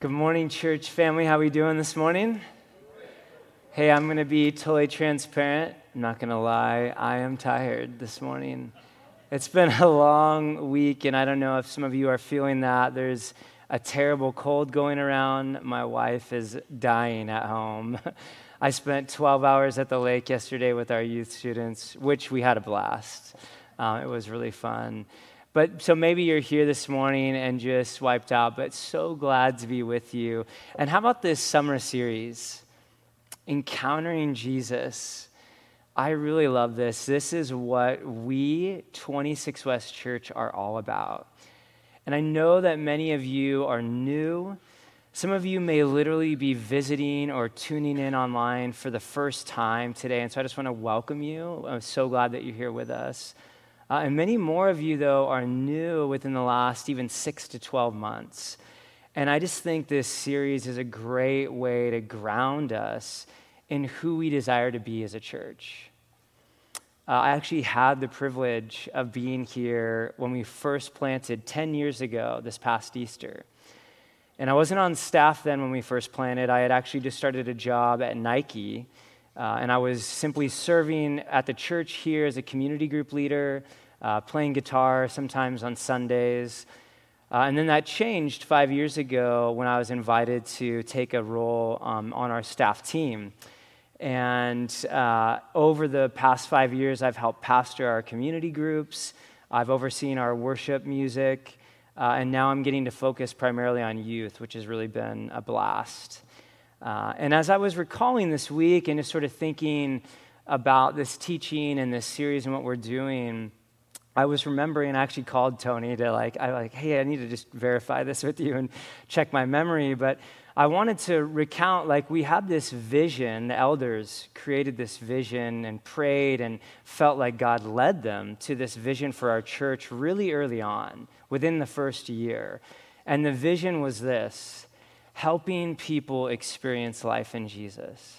Good morning, church family. How are we doing this morning? Hey, I'm going to be totally transparent. I'm not going to lie. I am tired this morning. It's been a long week, and I don't know if some of you are feeling that. There's a terrible cold going around. My wife is dying at home. I spent 12 hours at the lake yesterday with our youth students, which we had a blast. It was really fun. But so maybe you're here this morning and just wiped out, but so glad to be with you. And how about this summer series, Encountering Jesus? I really love this. This is what we, 26 West Church, are all about. And I know that many of you are new. Some of you may literally be visiting or tuning in online for the first time today. And so I just want to welcome you. I'm so glad that you're here with us. And many more of you, though, are new within the last even 6 to 12 months. And I just think this series is a great way to ground us in who we desire to be as a church. I actually had the privilege of being here when we first planted 10 years ago this past Easter. And I wasn't on staff then when we first planted. I had actually just started a job at Nike. And I was simply serving at the church here as a community group leader, playing guitar sometimes on Sundays. And then that changed 5 years ago when I was invited to take a role on our staff team. And over the past 5 years, I've helped pastor our community groups. I've overseen our worship music. And now I'm getting to focus primarily on youth, which has really been a blast. And as I was recalling this week and just sort of thinking about this teaching and this series and what we're doing, I was remembering, I actually called Tony to hey, I need to just verify this with you and check my memory. But I wanted to recount, we had this vision. The elders created this vision and prayed and felt like God led them to this vision for our church really early on, within the first year. And the vision was this: helping people experience life in Jesus.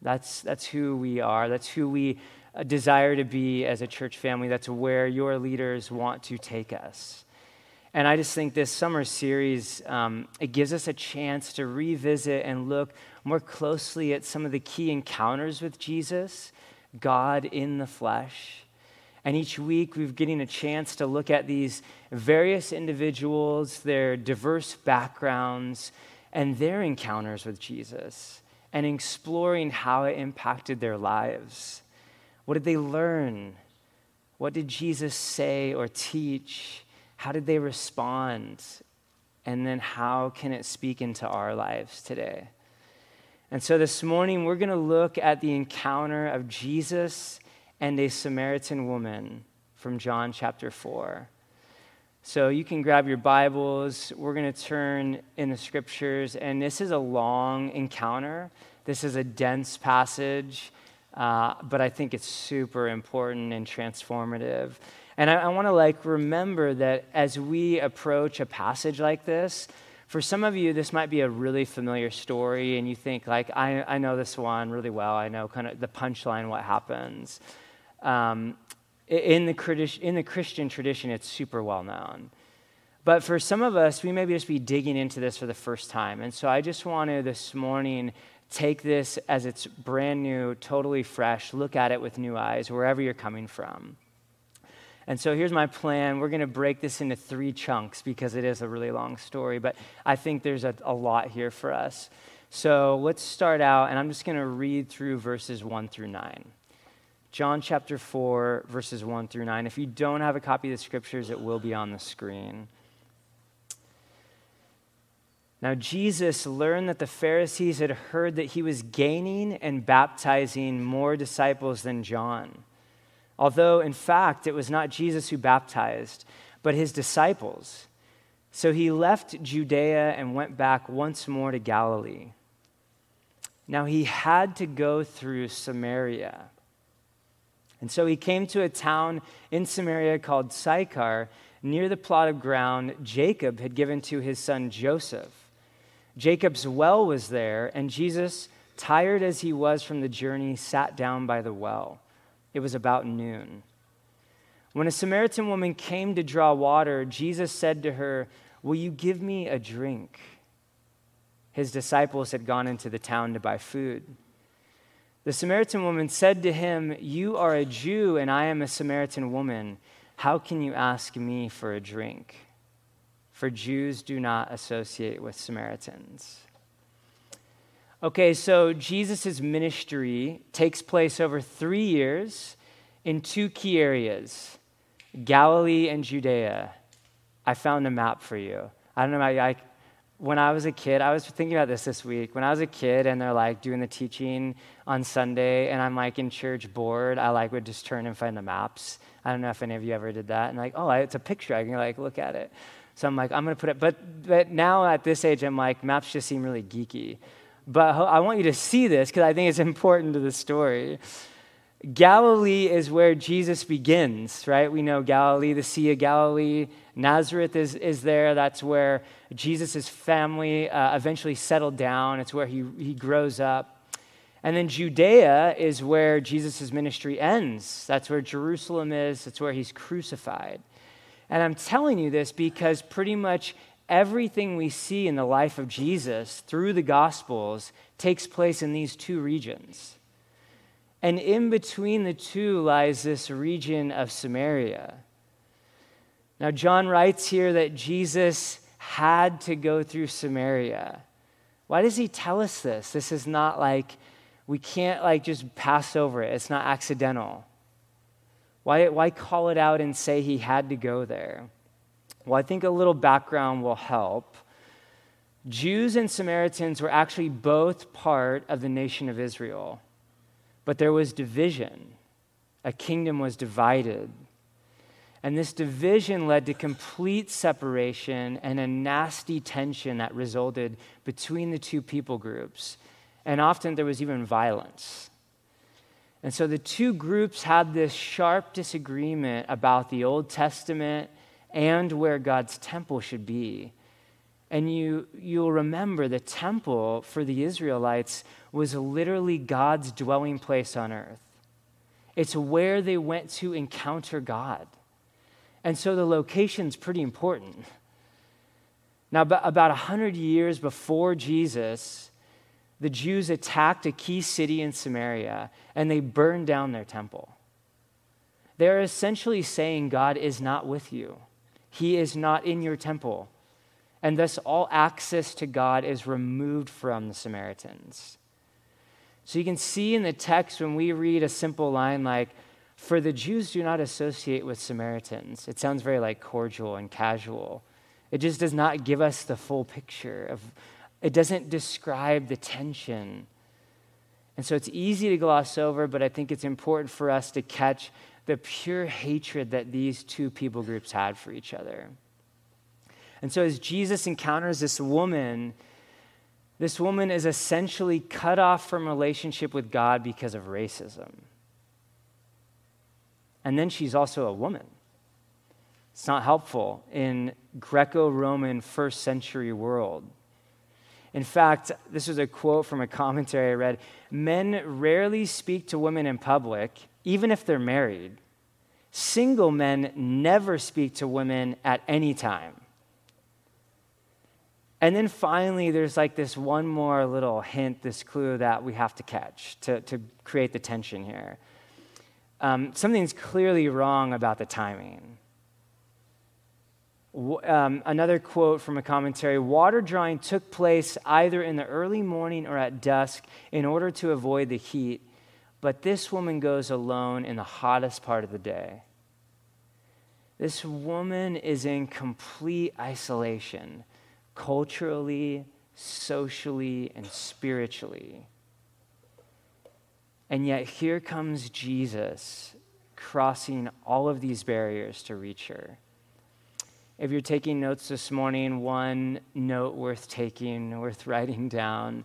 That's who we are. That's who we desire to be as a church family. That's where your leaders want to take us. And I just think this summer series, it gives us a chance to revisit and look more closely at some of the key encounters with Jesus, God in the flesh. And each week, we're getting a chance to look at these various individuals, their diverse backgrounds, and their encounters with Jesus, and exploring how it impacted their lives. What did they learn? What did Jesus say or teach? How did they respond? And then how can it speak into our lives today? And so this morning, we're going to look at the encounter of Jesus and a Samaritan woman from John chapter 4. So you can grab your Bibles. We're going to turn in the scriptures, and this is a long encounter. This is a dense passage, but I think it's super important and transformative. And I want to remember that as we approach a passage like this, for some of you, this might be a really familiar story, and you think I know this one really well. I know kind of the punchline, what happens. In the Christian tradition, it's super well known. But for some of us, we maybe just be digging into this for the first time. And so I just want to this morning take this as it's brand new, totally fresh, look at it with new eyes, wherever you're coming from. And so here's my plan. We're going to break this into 3 chunks because it is a really long story, but I think there's a lot here for us. So let's start out, and I'm just going to read through verses 1 through 9. John chapter 4, verses 1 through 9. If you don't have a copy of the scriptures, it will be on the screen. Now Jesus learned that the Pharisees had heard that he was gaining and baptizing more disciples than John, although in fact it was not Jesus who baptized, but his disciples. So he left Judea and went back once more to Galilee. Now he had to go through Samaria. And so he came to a town in Samaria called Sychar, near the plot of ground Jacob had given to his son Joseph. Jacob's well was there, and Jesus, tired as he was from the journey, sat down by the well. It was about noon. When a Samaritan woman came to draw water, Jesus said to her, "Will you give me a drink?" His disciples had gone into the town to buy food. The Samaritan woman said to him, "You are a Jew and I am a Samaritan woman. How can you ask me for a drink? For Jews do not associate with Samaritans." Okay, so Jesus' ministry takes place over 3 years in two key areas, Galilee and Judea. I found a map for you. I don't know about you. When I was a kid, I was thinking about this week. When I was a kid and they're like doing the teaching on Sunday and I'm like in church bored, I like would just turn and find the maps. I don't know if any of you ever did that. And like, oh, it's a picture. I can like look at it. So I'm like, I'm going to put it. But now at this age, I'm like, maps just seem really geeky. But I want you to see this because I think it's important to the story. Galilee is where Jesus begins, right? We know Galilee, the Sea of Galilee. Nazareth is there. That's where Jesus' family eventually settled down. It's where he grows up. And then Judea is where Jesus' ministry ends. That's where Jerusalem is. That's where he's crucified. And I'm telling you this because pretty much everything we see in the life of Jesus through the Gospels takes place in these two regions. And in between the two lies this region of Samaria. Now, John writes here that Jesus had to go through Samaria. Why does he tell us this? This is not like, we can't like just pass over it. It's not accidental. Why call it out and say he had to go there? Well, I think a little background will help. Jews and Samaritans were actually both part of the nation of Israel. But there was division. A kingdom was divided. And this division led to complete separation and a nasty tension that resulted between the two people groups. And often there was even violence. And so the two groups had this sharp disagreement about the Old Testament and where God's temple should be. And you'll remember the temple for the Israelites was literally God's dwelling place on earth. It's where they went to encounter God. And so the location's pretty important. Now, about 100 years before Jesus, the Jews attacked a key city in Samaria, and they burned down their temple. They're essentially saying God is not with you. He is not in your temple. And thus, all access to God is removed from the Samaritans. So you can see in the text when we read a simple line like, "For the Jews do not associate with Samaritans." It sounds very like cordial and casual. It just does not give us the full picture. It doesn't describe the tension. And so it's easy to gloss over, but I think it's important for us to catch the pure hatred that these two people groups had for each other. And so as Jesus encounters this woman is essentially cut off from relationship with God because of racism. And then she's also a woman. It's not helpful in Greco-Roman first century world. In fact, this is a quote from a commentary I read. "Men rarely speak to women in public, even if they're married. Single men never speak to women at any time." And then finally, there's like this one more little hint, this clue that we have to catch to create the tension here. Something's clearly wrong about the timing. Another quote from a commentary, "Water drawing took place either in the early morning or at dusk in order to avoid the heat, but this woman goes alone in the hottest part of the day." This woman is in complete isolation, culturally, socially, and spiritually. And yet here comes Jesus crossing all of these barriers to reach her. If you're taking notes this morning, one note worth writing down,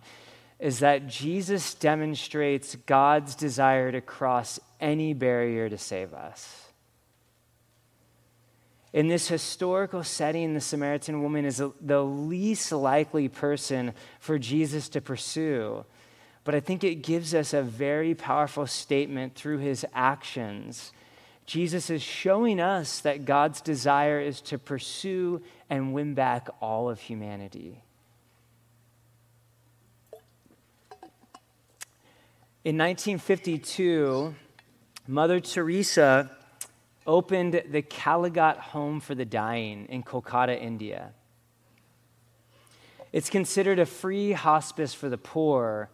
is that Jesus demonstrates God's desire to cross any barrier to save us. In this historical setting, the Samaritan woman is the least likely person for Jesus to pursue. But I think it gives us a very powerful statement through his actions. Jesus is showing us that God's desire is to pursue and win back all of humanity. In 1952, Mother Teresa opened the Kalighat Home for the Dying in Kolkata, India. It's considered a free hospice for the poor,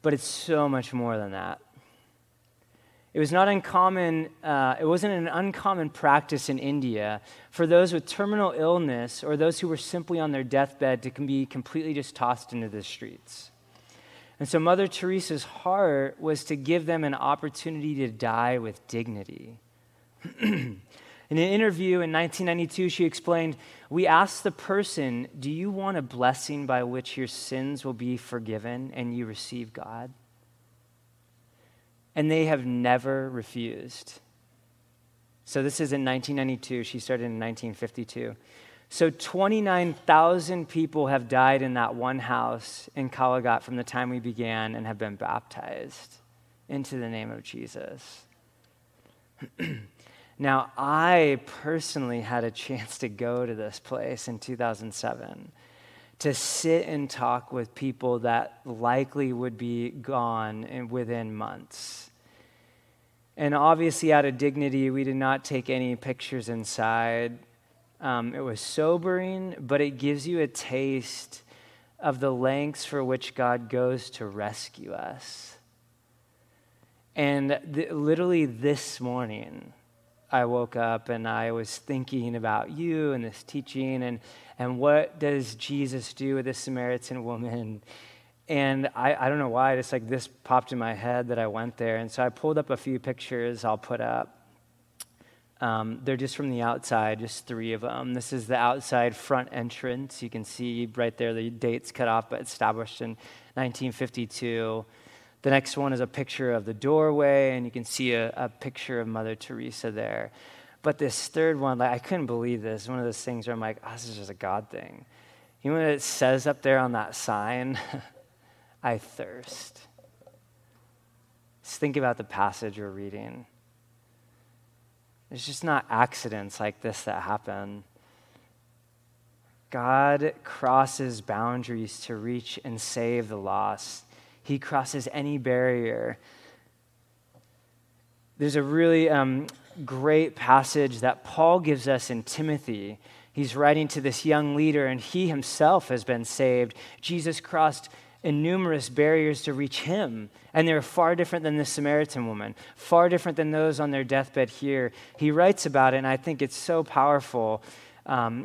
but it's so much more than that. It was not uncommon, it wasn't an uncommon practice in India for those with terminal illness or those who were simply on their deathbed to be completely just tossed into the streets. And so Mother Teresa's heart was to give them an opportunity to die with dignity. In an interview in 1992, she explained, "We asked the person, 'Do you want a blessing by which your sins will be forgiven and you receive God?' And they have never refused." So this is in 1992. She started in 1952. So 29,000 people have died in that one house in Kalighat from the time we began and have been baptized into the name of Jesus. Now, I personally had a chance to go to this place in 2007 to sit and talk with people that likely would be gone within months. And obviously, out of dignity, we did not take any pictures inside. It was sobering, but it gives you a taste of the lengths for which God goes to rescue us. And literally this morning, I woke up and I was thinking about you and this teaching and what does Jesus do with this Samaritan woman? And I don't know why, just like this popped in my head that I went there. And so I pulled up a few pictures I'll put up. They're just from the outside, just three of them. This is the outside front entrance. You can see right there the date's cut off, but established in 1952. The next one is a picture of the doorway, and you can see a picture of Mother Teresa there. But this third one, like, I couldn't believe this. One of those things where I'm like, oh, this is just a God thing. You know what it says up there on that sign? I thirst. Just think about the passage we're reading. There's just not accidents like this that happen. God crosses boundaries to reach and save the lost. He crosses any barrier. There's a really great passage that Paul gives us in Timothy. He's writing to this young leader, and he himself has been saved. Jesus crossed innumerable barriers to reach him, and they were far different than the Samaritan woman, far different than those on their deathbed here. He writes about it, and I think it's so powerful.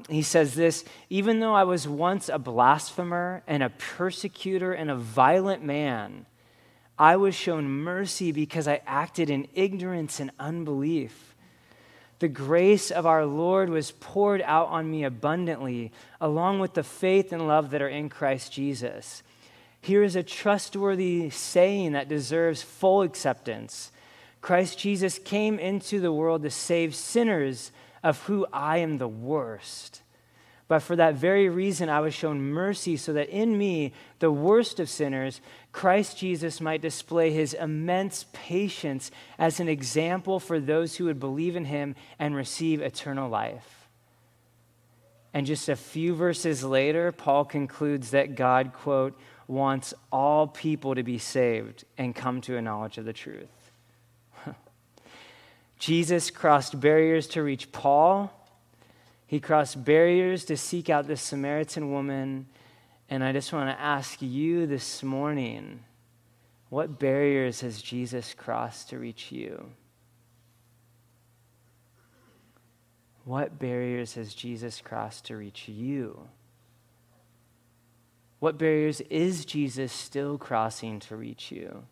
He says this, "Even though I was once a blasphemer and a persecutor and a violent man, I was shown mercy because I acted in ignorance and unbelief. The grace of our Lord was poured out on me abundantly, along with the faith and love that are in Christ Jesus. Here is a trustworthy saying that deserves full acceptance. Christ Jesus came into the world to save sinners, of who I am the worst. But for that very reason, I was shown mercy so that in me, the worst of sinners, Christ Jesus might display his immense patience as an example for those who would believe in him and receive eternal life." And just a few verses later, Paul concludes that God, quote, "wants all people to be saved and come to a knowledge of the truth." Jesus crossed barriers to reach Paul. He crossed barriers to seek out this Samaritan woman. And I just want to ask you this morning, what barriers has Jesus crossed to reach you? What barriers has Jesus crossed to reach you? What barriers is Jesus still crossing to reach you?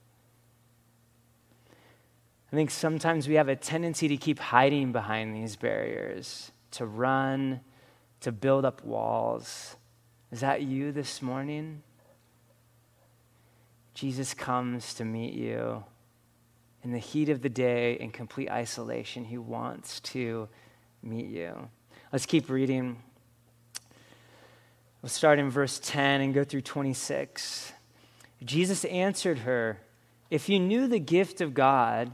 I think sometimes we have a tendency to keep hiding behind these barriers, to run, to build up walls. Is that you this morning? Jesus comes to meet you in the heat of the day, in complete isolation. He wants to meet you. Let's keep reading. We'll start in verse 10 and go through 26. Jesus answered her, "If you knew the gift of God,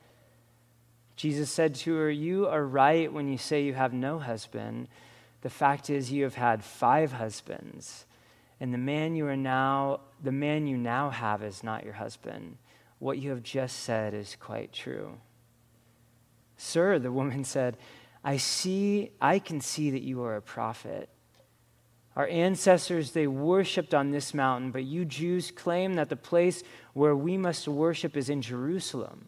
Jesus said to her, you are right when you say you have no husband. The fact is you have had 5 husbands, and the man you now have is not your husband. What you have just said is quite true. Sir, the woman said, I can see that you are a prophet. Our ancestors, they worshiped on this mountain, but you Jews claim that the place where we must worship is in Jerusalem.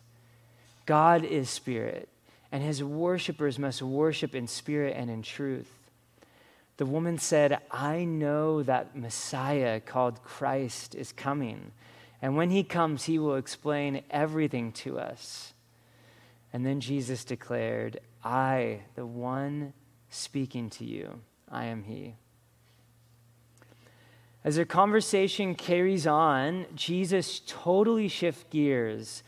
God is Spirit, and his worshipers must worship in spirit and in truth. The woman said, I know that Messiah, called Christ, is coming. And when he comes, he will explain everything to us. And then Jesus declared, I, the one speaking to you, I am he. As their conversation carries on, Jesus totally shifts gears.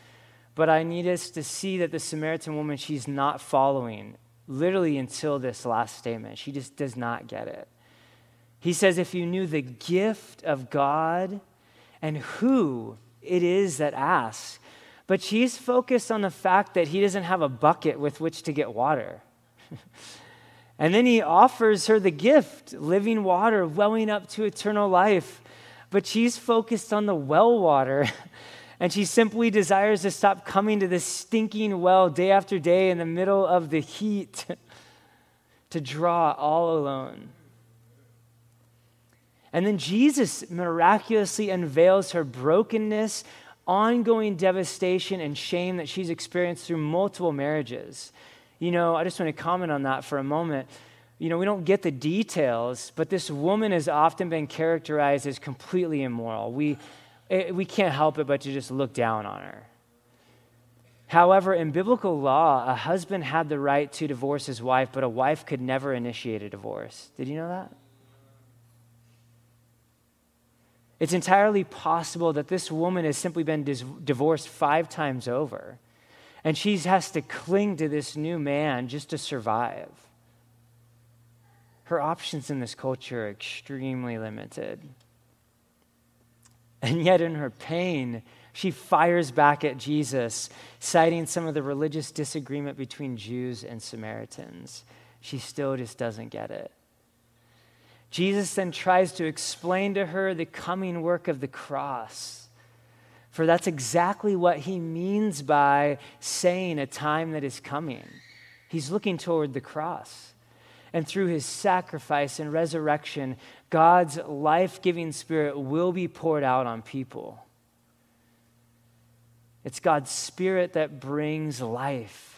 But I need us to see that the Samaritan woman, she's not following, literally until this last statement. She just does not get it. He says, if you knew the gift of God and who it is that asks. But she's focused on the fact that he doesn't have a bucket with which to get water. And then he offers her the gift, living water, welling up to eternal life. But she's focused on the well water. And she simply desires to stop coming to this stinking well day after day in the middle of the heat to draw all alone. And then Jesus miraculously unveils her brokenness, ongoing devastation, and shame that she's experienced through multiple marriages. You know, I just want to comment on that for a moment. You know, we don't get the details, but this woman has often been characterized as completely immoral. We can't help it but to just look down on her. However, in biblical law, a husband had the right to divorce his wife, but a wife could never initiate a divorce. Did you know that? It's entirely possible that this woman has simply been divorced 5 times over, and she has to cling to this new man just to survive. Her options in this culture are extremely limited. And yet in her pain, she fires back at Jesus, citing some of the religious disagreement between Jews and Samaritans. She still just doesn't get it. Jesus then tries to explain to her the coming work of the cross, for that's exactly what he means by saying a time that is coming. He's looking toward the cross. And through his sacrifice and resurrection, God's life-giving spirit will be poured out on people. It's God's spirit that brings life.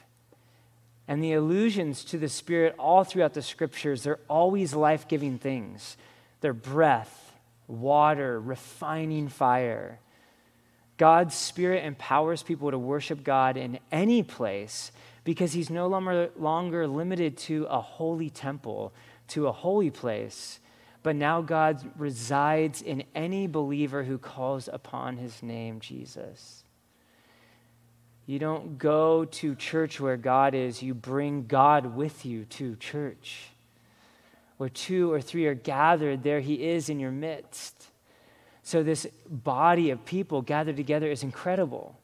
And the allusions to the spirit all throughout the scriptures, they're always life-giving things. They're breath, water, refining fire. God's spirit empowers people to worship God in any place, because he's no longer limited to a holy temple, to a holy place, but now God resides in any believer who calls upon his name, Jesus. You don't go to church where God is, you bring God with you to church. Where 2 or 3 are gathered, there he is in your midst. So this body of people gathered together is incredible.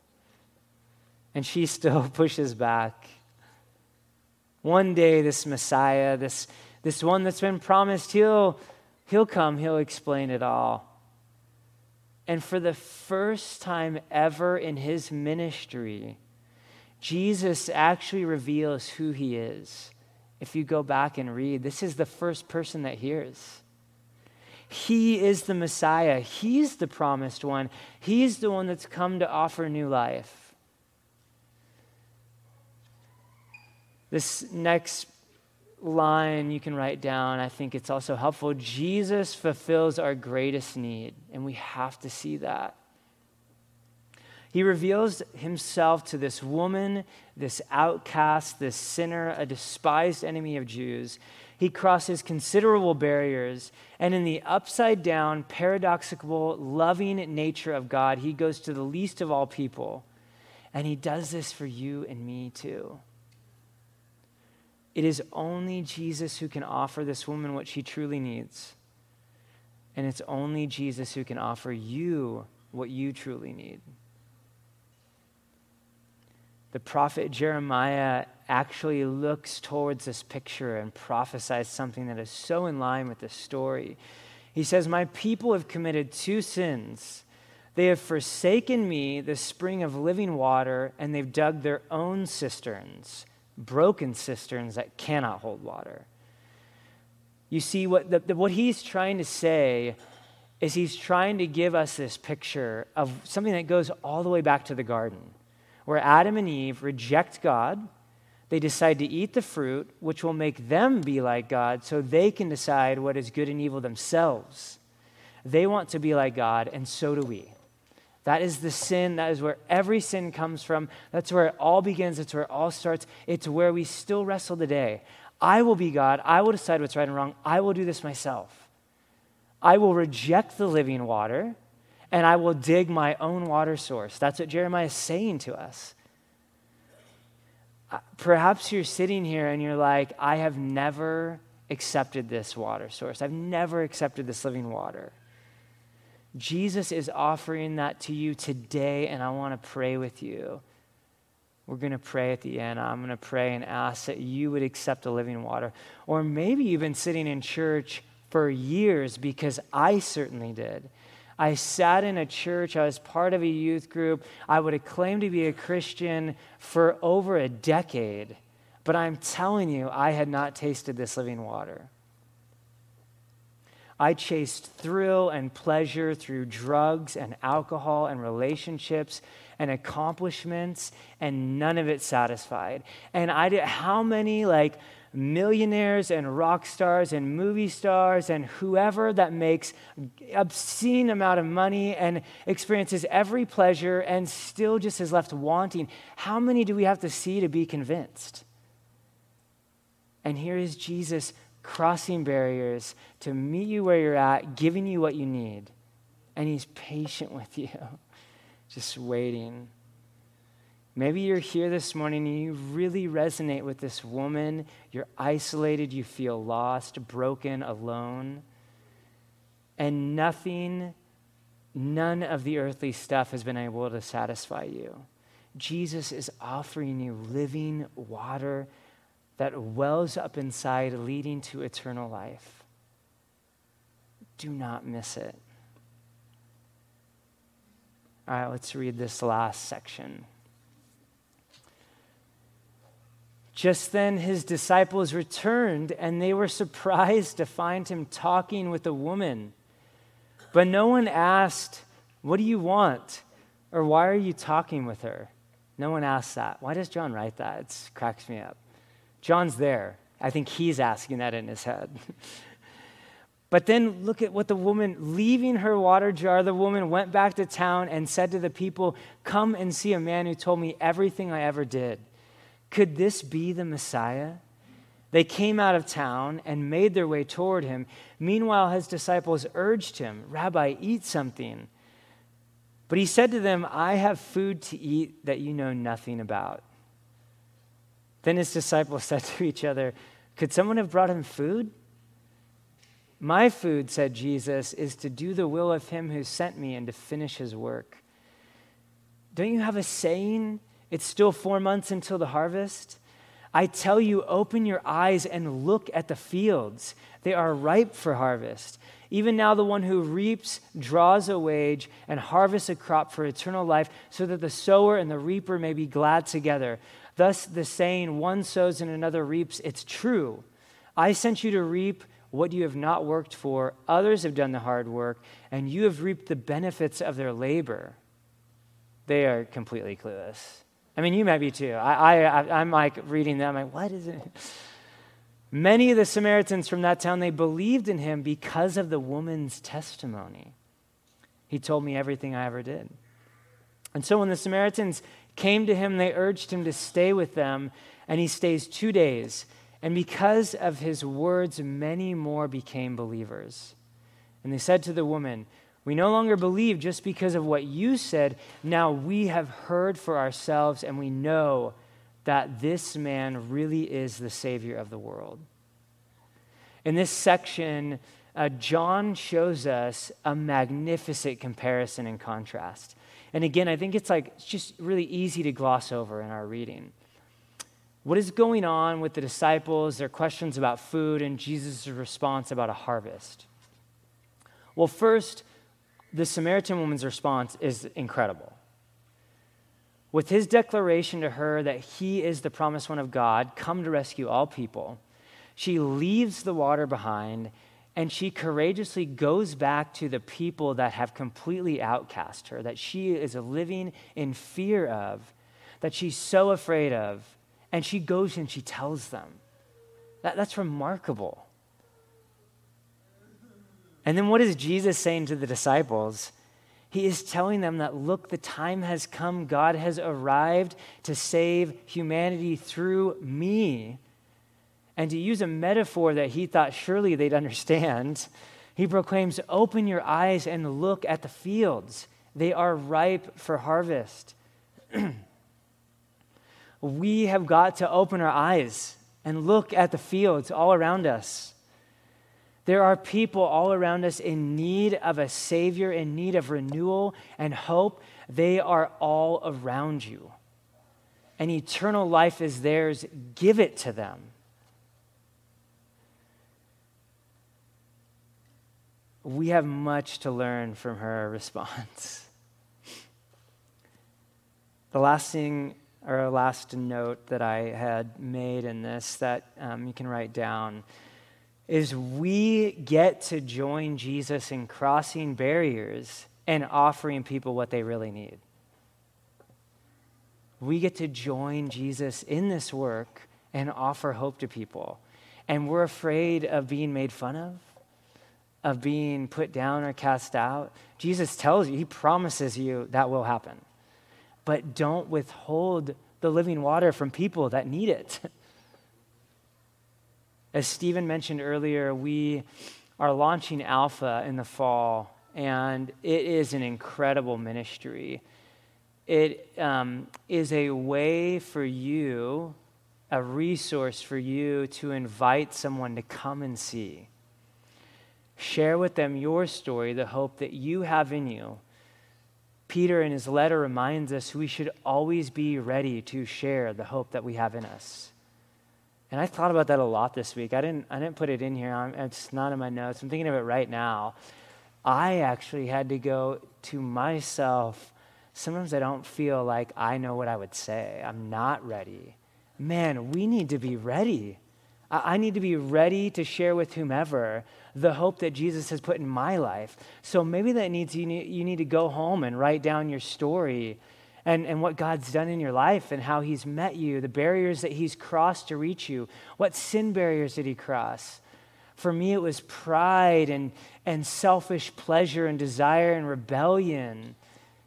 And she still pushes back. One day this Messiah, this one that's been promised, he'll come, he'll explain it all. And for the first time ever in his ministry, Jesus actually reveals who he is. If you go back and read, this is the first person that hears. He is the Messiah. He's the promised one. He's the one that's come to offer new life. This next line you can write down, I think it's also helpful. Jesus fulfills our greatest need, and we have to see that. He reveals himself to this woman, this outcast, this sinner, a despised enemy of Jews. He crosses considerable barriers, and in the upside-down, paradoxical, loving nature of God, he goes to the least of all people, and he does this for you and me too. It is only Jesus who can offer this woman what she truly needs, and it's only Jesus who can offer you what you truly need. The prophet Jeremiah actually looks towards this picture and prophesies something that is so in line with this story. He says, "My people have committed two sins. They have forsaken me, the spring of living water, and they've dug their own cisterns, broken cisterns that cannot hold water." You see, what he's trying to say is he's trying to give us this picture of something that goes all the way back to the garden, where Adam and Eve reject God. They decide to eat the fruit, which will make them be like God, so they can decide what is good and evil themselves. They want to be like God, and so do we. That is the sin. That is where every sin comes from. That's where it all begins. That's where it all starts. It's where we still wrestle today. I will be God. I will decide what's right and wrong. I will do this myself. I will reject the living water, and I will dig my own water source. That's what Jeremiah is saying to us. Perhaps you're sitting here and you're like, I have never accepted this water source. I've never accepted this living water. Jesus is offering that to you today, and I want to pray with you. We're going to pray at the end. I'm going to pray and ask that you would accept the living water. Or maybe you've been sitting in church for years, because I certainly did. I sat in a church, I was part of a youth group, I would have claimed to be a Christian for over a decade, but I'm telling you, I had not tasted this living water. I chased thrill and pleasure through drugs and alcohol and relationships and accomplishments, and none of it satisfied. And I did how many, millionaires and rock stars and movie stars and whoever that makes obscene amount of money and experiences every pleasure and still just is left wanting. How many do we have to see to be convinced? And here is Jesus crossing barriers to meet you where you're at, giving you what you need. And he's patient with you, just waiting. Maybe you're here this morning and you really resonate with this woman. You're isolated, you feel lost, broken, alone. And none of the earthly stuff has been able to satisfy you. Jesus is offering you living water that wells up inside, leading to eternal life. Do not miss it. All right, let's read this last section. Just then his disciples returned, and they were surprised to find him talking with a woman. But no one asked, "What do you want?" or "Why are you talking with her?" No one asked that. Why does John write that? It cracks me up. John's there. I think he's asking that in his head. But then look at what the woman, leaving her water jar, the woman went back to town and said to the people, "Come and see a man who told me everything I ever did. Could this be the Messiah?" They came out of town and made their way toward him. Meanwhile, his disciples urged him, "Rabbi, eat something." But he said to them, "I have food to eat that you know nothing about." Then his disciples said to each other, "Could someone have brought him food?" "My food," said Jesus, "is to do the will of him who sent me and to finish his work." "Don't you have a saying? It's still 4 months until the harvest. I tell you, open your eyes and look at the fields. They are ripe for harvest. Even now the one who reaps draws a wage and harvests a crop for eternal life, so that the sower and the reaper may be glad together. Thus the saying, one sows and another reaps, it's true. I sent you to reap what you have not worked for. Others have done the hard work, and you have reaped the benefits of their labor. They are completely clueless. I mean, you might be too. I'm like reading that. I'm like, what is it? Many of the Samaritans from that town, they believed in him because of the woman's testimony. He told me everything I ever did. And so when the Samaritans came to him, they urged him to stay with them, and he stays 2 days. And because of his words, many more became believers. And they said to the woman, we no longer believe just because of what you said. Now we have heard for ourselves, and we know that this man really is the Savior of the world. In this section, John shows us a magnificent comparison and contrast. And again, I think it's just really easy to gloss over in our reading. What is going on with the disciples, their questions about food, and Jesus' response about a harvest? Well, first, the Samaritan woman's response is incredible. With his declaration to her that he is the promised one of God, come to rescue all people, she leaves the water behind, and she courageously goes back to the people that have completely outcast her, that she is living in fear of, that she's so afraid of, and she goes and she tells them. That's remarkable. And then what is Jesus saying to the disciples? He is telling them that, look, the time has come. God has arrived to save humanity through me. And to use a metaphor that he thought surely they'd understand, he proclaims, open your eyes and look at the fields. They are ripe for harvest. We have got to open our eyes and look at the fields all around us. There are people all around us in need of a Savior, in need of renewal and hope. They are all around you. And eternal life is theirs. Give it to them. We have much to learn from her response. The last thing, or last note that I had made in this that you can write down, is we get to join Jesus in crossing barriers and offering people what they really need. We get to join Jesus in this work and offer hope to people. And we're afraid of being made fun of being put down or cast out. Jesus tells you, he promises you that will happen. But don't withhold the living water from people that need it. As Stephen mentioned earlier, we are launching Alpha in the fall, and it is an incredible ministry. It is a way for you, a resource for you to invite someone to come and see. Share with them your story, the hope that you have in you. Peter in his letter reminds us we should always be ready to share the hope that we have in us. And I thought about that a lot this week. I didn't put it in here. It's not in my notes. I'm thinking of it right now. I actually had to go to myself. Sometimes I don't feel like I know what I would say. I'm not ready. Man, we need to be ready. I need to be ready to share with whomever the hope that Jesus has put in my life. So maybe that needs you need to go home and write down your story and what God's done in your life and how he's met you, the barriers that he's crossed to reach you. What sin barriers did he cross? For me, it was pride and selfish pleasure and desire and rebellion.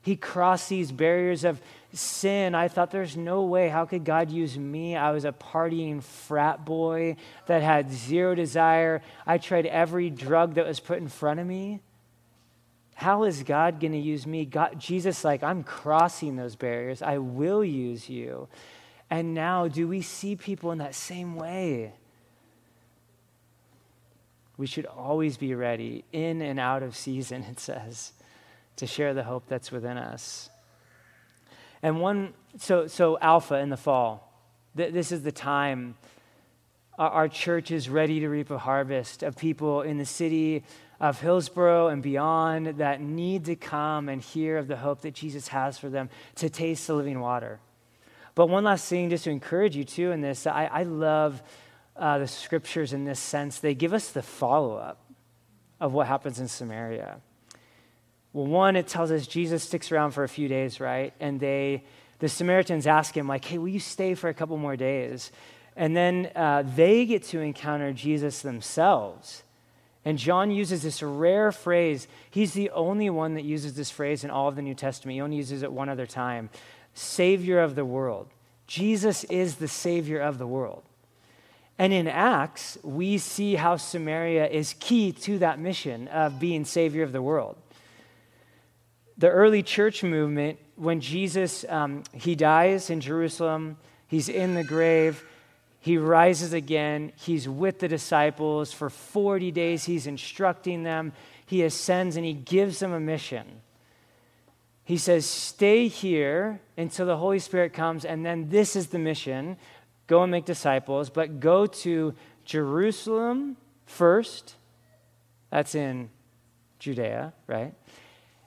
He crossed these barriers of sin. I thought, there's no way. How could God use me? I was a partying frat boy that had zero desire. I tried every drug that was put in front of me. How is God going to use me? Jesus, I'm crossing those barriers. I will use you. And now, do we see people in that same way? We should always be ready, in and out of season, it says, to share the hope that's within us. And so Alpha in the fall. This is the time our church is ready to reap a harvest of people in the city of Hillsborough and beyond that need to come and hear of the hope that Jesus has for them, to taste the living water. But one last thing, just to encourage you too in this, I love the scriptures in this sense. They give us the follow-up of what happens in Samaria. Well, one, it tells us Jesus sticks around for a few days, right? And the Samaritans ask him, like, hey, will you stay for a couple more days? And then they get to encounter Jesus themselves. And John uses this rare phrase. He's the only one that uses this phrase in all of the New Testament. He only uses it one other time. Savior of the world. Jesus is the Savior of the world. And in Acts, we see how Samaria is key to that mission of being Savior of the world. The early church movement, when Jesus, he dies in Jerusalem, he's in the grave, he rises again, he's with the disciples for 40 days, he's instructing them, he ascends and he gives them a mission. He says, stay here until the Holy Spirit comes, and then this is the mission, go and make disciples, but go to Jerusalem first, that's in Judea, right?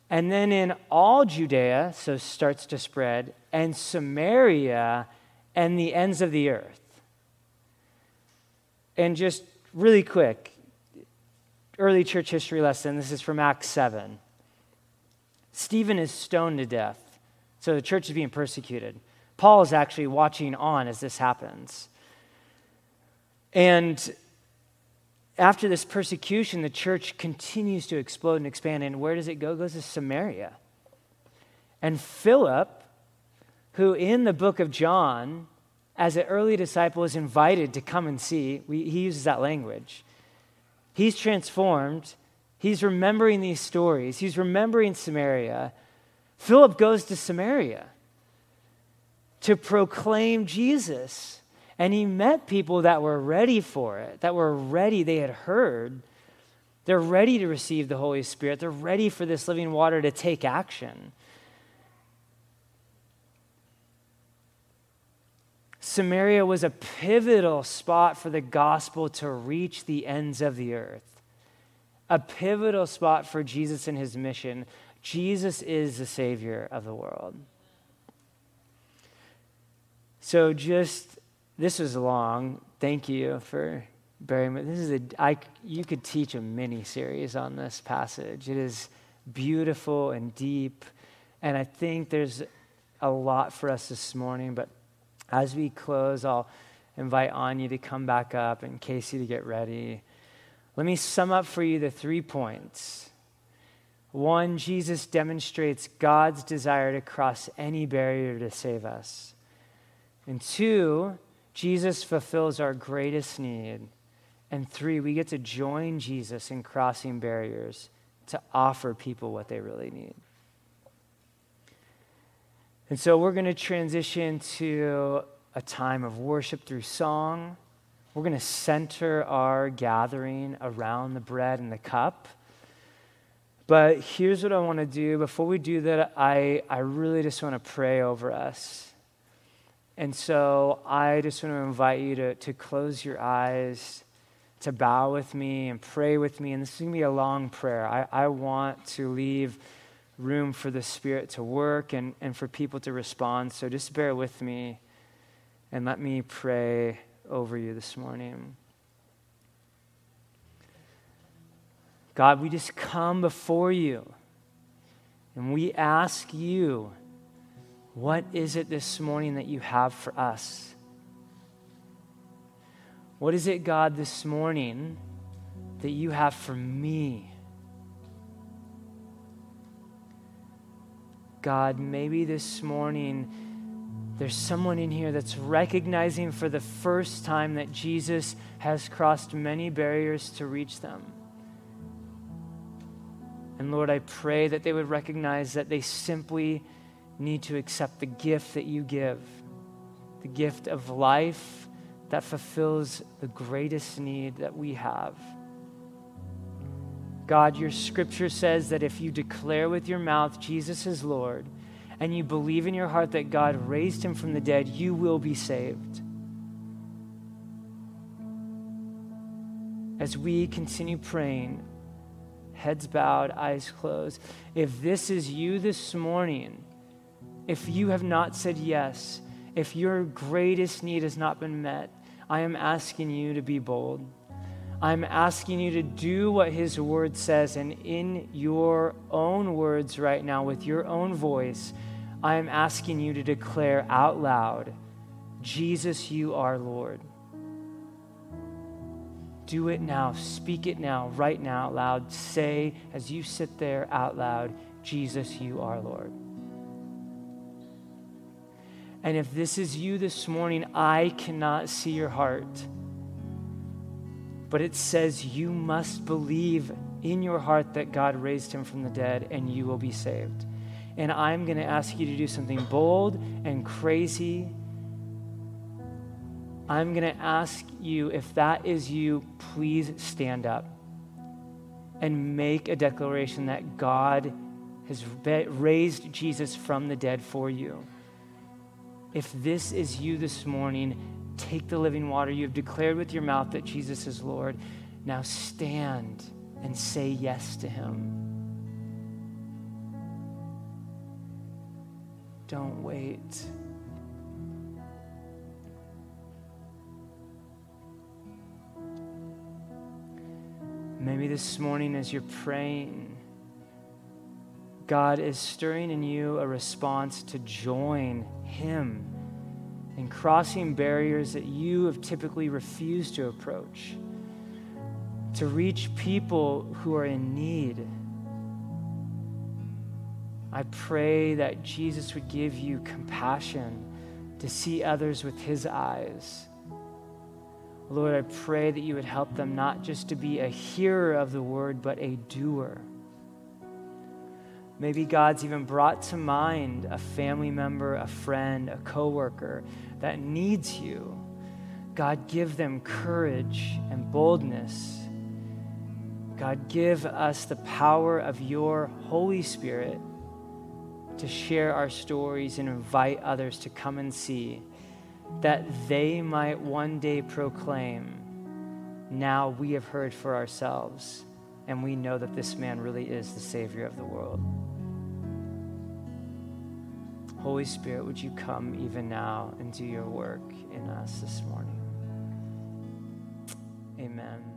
And then in all Judea, so it starts to spread, and Samaria and the ends of the earth. And just really quick, early church history lesson, this is from Acts 7. Stephen is stoned to death, so the church is being persecuted. Paul is actually watching on as this happens. And after this persecution, the church continues to explode and expand. And where does it go? It goes to Samaria. And Philip, who in the book of John, as an early disciple, is invited to come and see. He uses that language. He's transformed. He's remembering these stories. He's remembering Samaria. Philip goes to Samaria to proclaim Jesus. And he met people that were ready for it, that were ready. They had heard. They're ready to receive the Holy Spirit. They're ready for this living water to take action. Samaria was a pivotal spot for the gospel to reach the ends of the earth. A pivotal spot for Jesus and his mission. Jesus is the Savior of the world. So just... this was long. Thank you for bearing with me. This is you could teach a mini series on this passage. It is beautiful and deep, and I think there's a lot for us this morning. But as we close, I'll invite Anya to come back up and Casey to get ready. Let me sum up for you the 3 points. 1, Jesus demonstrates God's desire to cross any barrier to save us. And 2, Jesus fulfills our greatest need. And 3, we get to join Jesus in crossing barriers to offer people what they really need. And so we're going to transition to a time of worship through song. We're going to center our gathering around the bread and the cup. But here's what I want to do. Before we do that, I really just want to pray over us. And so I just want to invite you to close your eyes, to bow with me and pray with me. And this is going to be a long prayer. I want to leave room for the Spirit to work and for people to respond. So just bear with me and let me pray over you this morning. God, we just come before you and we ask you, what is it this morning that you have for us? What is it, God, this morning that you have for me? God, maybe this morning there's someone in here that's recognizing for the first time that Jesus has crossed many barriers to reach them. And Lord, I pray that they would recognize that they simply need to accept the gift that you give, the gift of life that fulfills the greatest need that we have. God, your scripture says that if you declare with your mouth Jesus is Lord and you believe in your heart that God raised him from the dead, you will be saved. As we continue praying, heads bowed, eyes closed, if this is you this morning, if you have not said yes, if your greatest need has not been met, I am asking you to be bold. I'm asking you to do what his word says, and in your own words right now, with your own voice, I am asking you to declare out loud, Jesus, you are Lord. Do it now, speak it now, right now out loud. Say, as you sit there out loud, Jesus, you are Lord. And if this is you this morning, I cannot see your heart, but it says you must believe in your heart that God raised him from the dead and you will be saved. And I'm going to ask you to do something bold and crazy. I'm going to ask you, if that is you, please stand up and make a declaration that God has raised Jesus from the dead for you. If this is you this morning, take the living water. You have declared with your mouth that Jesus is Lord. Now stand and say yes to him. Don't wait. Maybe this morning as you're praying, God is stirring in you a response to join him and crossing barriers that you have typically refused to approach, to reach people who are in need. I pray that Jesus would give you compassion to see others with his eyes. Lord, I pray that you would help them not just to be a hearer of the word, but a doer. Maybe God's even brought to mind a family member, a friend, a coworker that needs you. God, give them courage and boldness. God, give us the power of your Holy Spirit to share our stories and invite others to come and see, that they might one day proclaim, now we have heard for ourselves, and we know that this man really is the Savior of the world. Holy Spirit, would you come even now and do your work in us this morning? Amen.